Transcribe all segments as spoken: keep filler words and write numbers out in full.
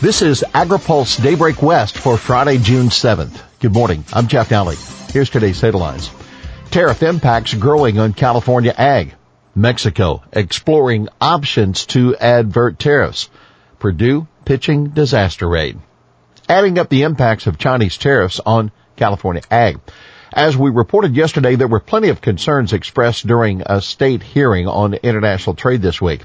This is AgriPulse Daybreak West for Friday, June seventh. Good morning. I'm Jeff Alley. Here's today's headlines. Tariff impacts growing on California ag. Mexico exploring options to avert tariffs. Purdue pitching disaster aid. Adding up the impacts of Chinese tariffs on California ag. As we reported yesterday, there were plenty of concerns expressed during a state hearing on international trade this week.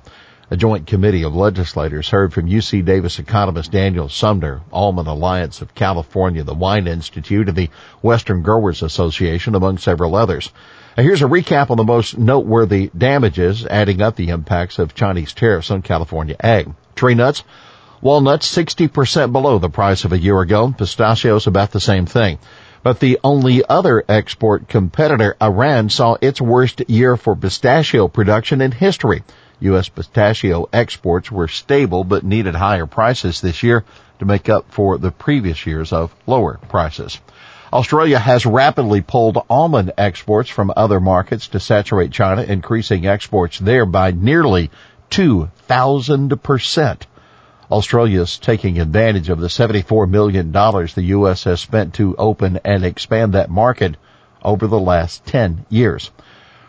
A joint committee of legislators heard from U C Davis economist Daniel Sumner, Almond Alliance of California, the Wine Institute, and the Western Growers Association, among several others. Now, here's a recap on the most noteworthy damages, adding up the impacts of Chinese tariffs on California ag. Tree nuts, walnuts sixty percent below the price of a year ago, pistachios about the same thing. But the only other export competitor, Iran, saw its worst year for pistachio production in history. U S pistachio exports were stable but needed higher prices this year to make up for the previous years of lower prices. Australia has rapidly pulled almond exports from other markets to saturate China, increasing exports there by nearly two thousand percent. Australia is taking advantage of the seventy-four million dollars the U S has spent to open and expand that market over the last ten years.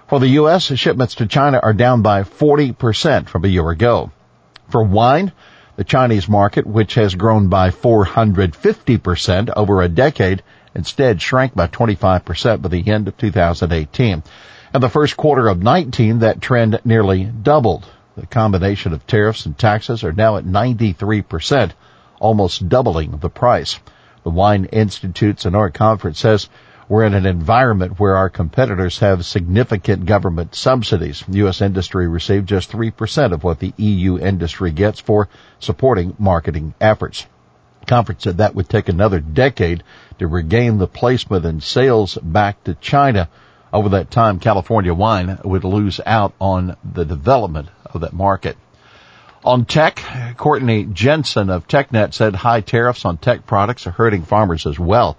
For the U S, shipments to China are down by forty percent from a year ago. For wine, the Chinese market, which has grown by four hundred fifty percent over a decade, instead shrank by twenty-five percent by the end of two thousand eighteen. In the first quarter of nineteen, that trend nearly doubled. The combination of tariffs and taxes are now at ninety-three percent, almost doubling the price. The Wine Institute's Sonora Conference says, we're in an environment where our competitors have significant government subsidies. U S industry received just three percent of what the E U industry gets for supporting marketing efforts. Conference said that would take another decade to regain the placement and sales back to China. Over that time, California wine would lose out on the development of that market. On tech, Courtney Jensen of TechNet said high tariffs on tech products are hurting farmers as well.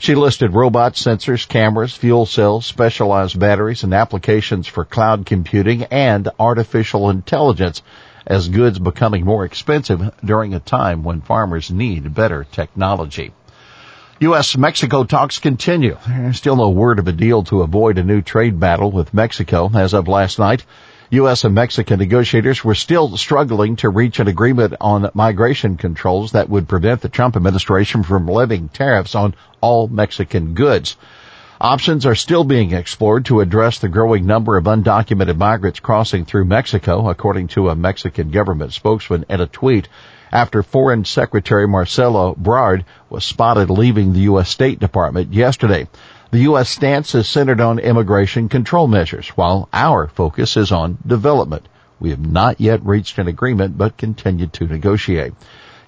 She listed robots, sensors, cameras, fuel cells, specialized batteries, and applications for cloud computing and artificial intelligence as goods becoming more expensive during a time when farmers need better technology. U S-Mexico talks continue. There's still no word of a deal to avoid a new trade battle with Mexico. As of last night, U S and Mexican negotiators were still struggling to reach an agreement on migration controls that would prevent the Trump administration from levying tariffs on all Mexican goods. Options are still being explored to address the growing number of undocumented migrants crossing through Mexico, according to a Mexican government spokesman in a tweet, after Foreign Secretary Marcelo Ebrard was spotted leaving the U S. State Department yesterday. The U S stance is centered on immigration control measures, while our focus is on development. We have not yet reached an agreement, but continue to negotiate.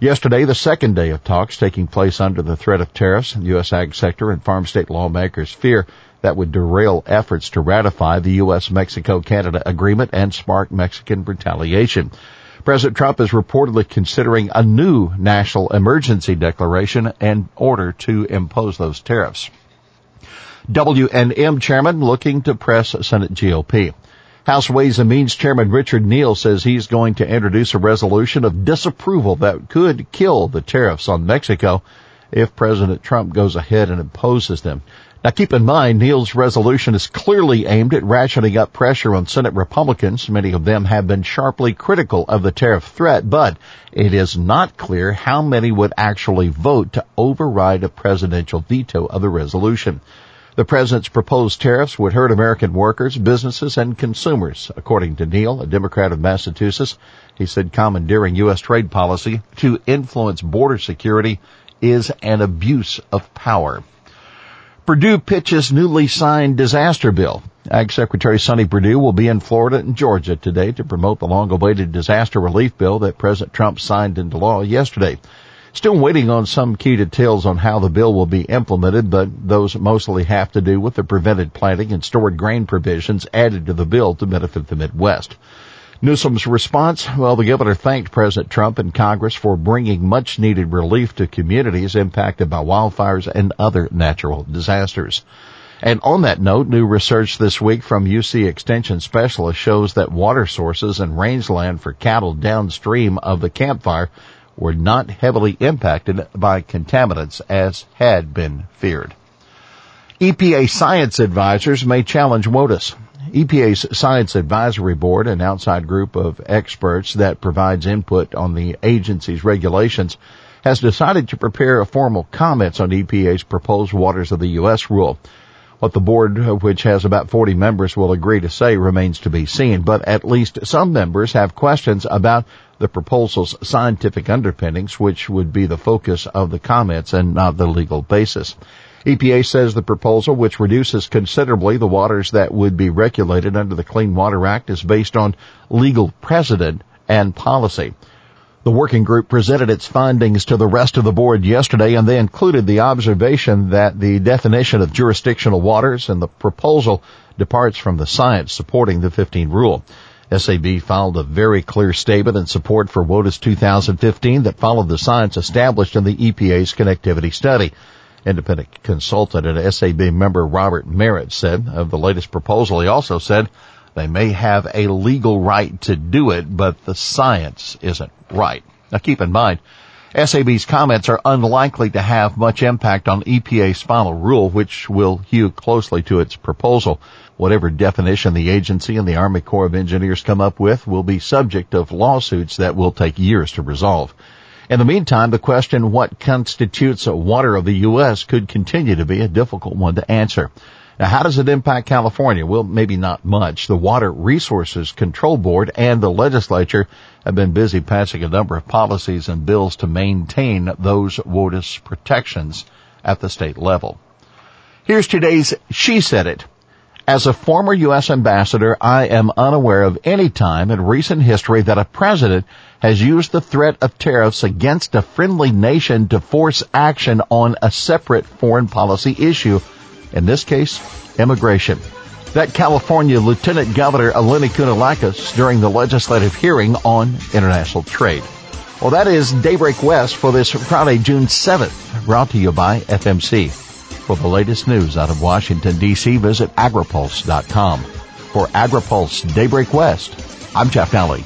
Yesterday, the second day of talks taking place under the threat of tariffs, the U S ag sector and farm state lawmakers fear that would derail efforts to ratify the U S Mexico Canada agreement and spark Mexican retaliation. President Trump is reportedly considering a new national emergency declaration in order to impose those tariffs. W and M chairman looking to press Senate G O P. House Ways and Means Chairman Richard Neal says he's going to introduce a resolution of disapproval that could kill the tariffs on Mexico if President Trump goes ahead and imposes them. Now, keep in mind, Neal's resolution is clearly aimed at ratcheting up pressure on Senate Republicans. Many of them have been sharply critical of the tariff threat, but it is not clear how many would actually vote to override a presidential veto of the resolution. The president's proposed tariffs would hurt American workers, businesses, and consumers. According to Neal, a Democrat of Massachusetts, he said commandeering U S trade policy to influence border security is an abuse of power. Purdue pitches newly signed disaster bill. Ag Secretary Sonny Purdue will be in Florida and Georgia today to promote the long-awaited disaster relief bill that President Trump signed into law yesterday. Still waiting on some key details on how the bill will be implemented, but those mostly have to do with the prevented planting and stored grain provisions added to the bill to benefit the Midwest. Newsom's response? Well, the governor thanked President Trump and Congress for bringing much-needed relief to communities impacted by wildfires and other natural disasters. And on that note, new research this week from U C Extension specialists shows that water sources and rangeland for cattle downstream of the campfire were not heavily impacted by contaminants as had been feared. E P A science advisors may challenge WOTUS. E P A's Science Advisory Board, an outside group of experts that provides input on the agency's regulations, has decided to prepare a formal comments on E P A's proposed Waters of the U S rule. What the board, which has about forty members, will agree to say remains to be seen, but at least some members have questions about the proposal's scientific underpinnings, which would be the focus of the comments and not the legal basis. E P A says the proposal, which reduces considerably the waters that would be regulated under the Clean Water Act, is based on legal precedent and policy. The working group presented its findings to the rest of the board yesterday, and they included the observation that the definition of jurisdictional waters in the proposal departs from the science supporting the fifteen rule. S A B filed a very clear statement in support for WOTUS two thousand fifteen that followed the science established in the E P A's connectivity study. Independent consultant and S A B member Robert Merritt said of the latest proposal, he also said, they may have a legal right to do it, but the science isn't right. Now keep in mind, S A B's comments are unlikely to have much impact on E P A's final rule, which will hew closely to its proposal. Whatever definition the agency and the Army Corps of Engineers come up with will be subject of lawsuits that will take years to resolve. In the meantime, the question what constitutes a water of the U S could continue to be a difficult one to answer. Now, how does it impact California? Well, maybe not much. The Water Resources Control Board and the legislature have been busy passing a number of policies and bills to maintain those WOTUS protections at the state level. Here's today's She Said It. As a former U S ambassador, I am unaware of any time in recent history that a president has used the threat of tariffs against a friendly nation to force action on a separate foreign policy issue, in this case, immigration. That California Lieutenant Governor Eleni Kounalakis during the legislative hearing on international trade. Well, that is Daybreak West for this Friday, June seventh, brought to you by F M C. For the latest news out of Washington, D C, visit agri pulse dot com. For AgriPulse Daybreak West, I'm Jeff Alley.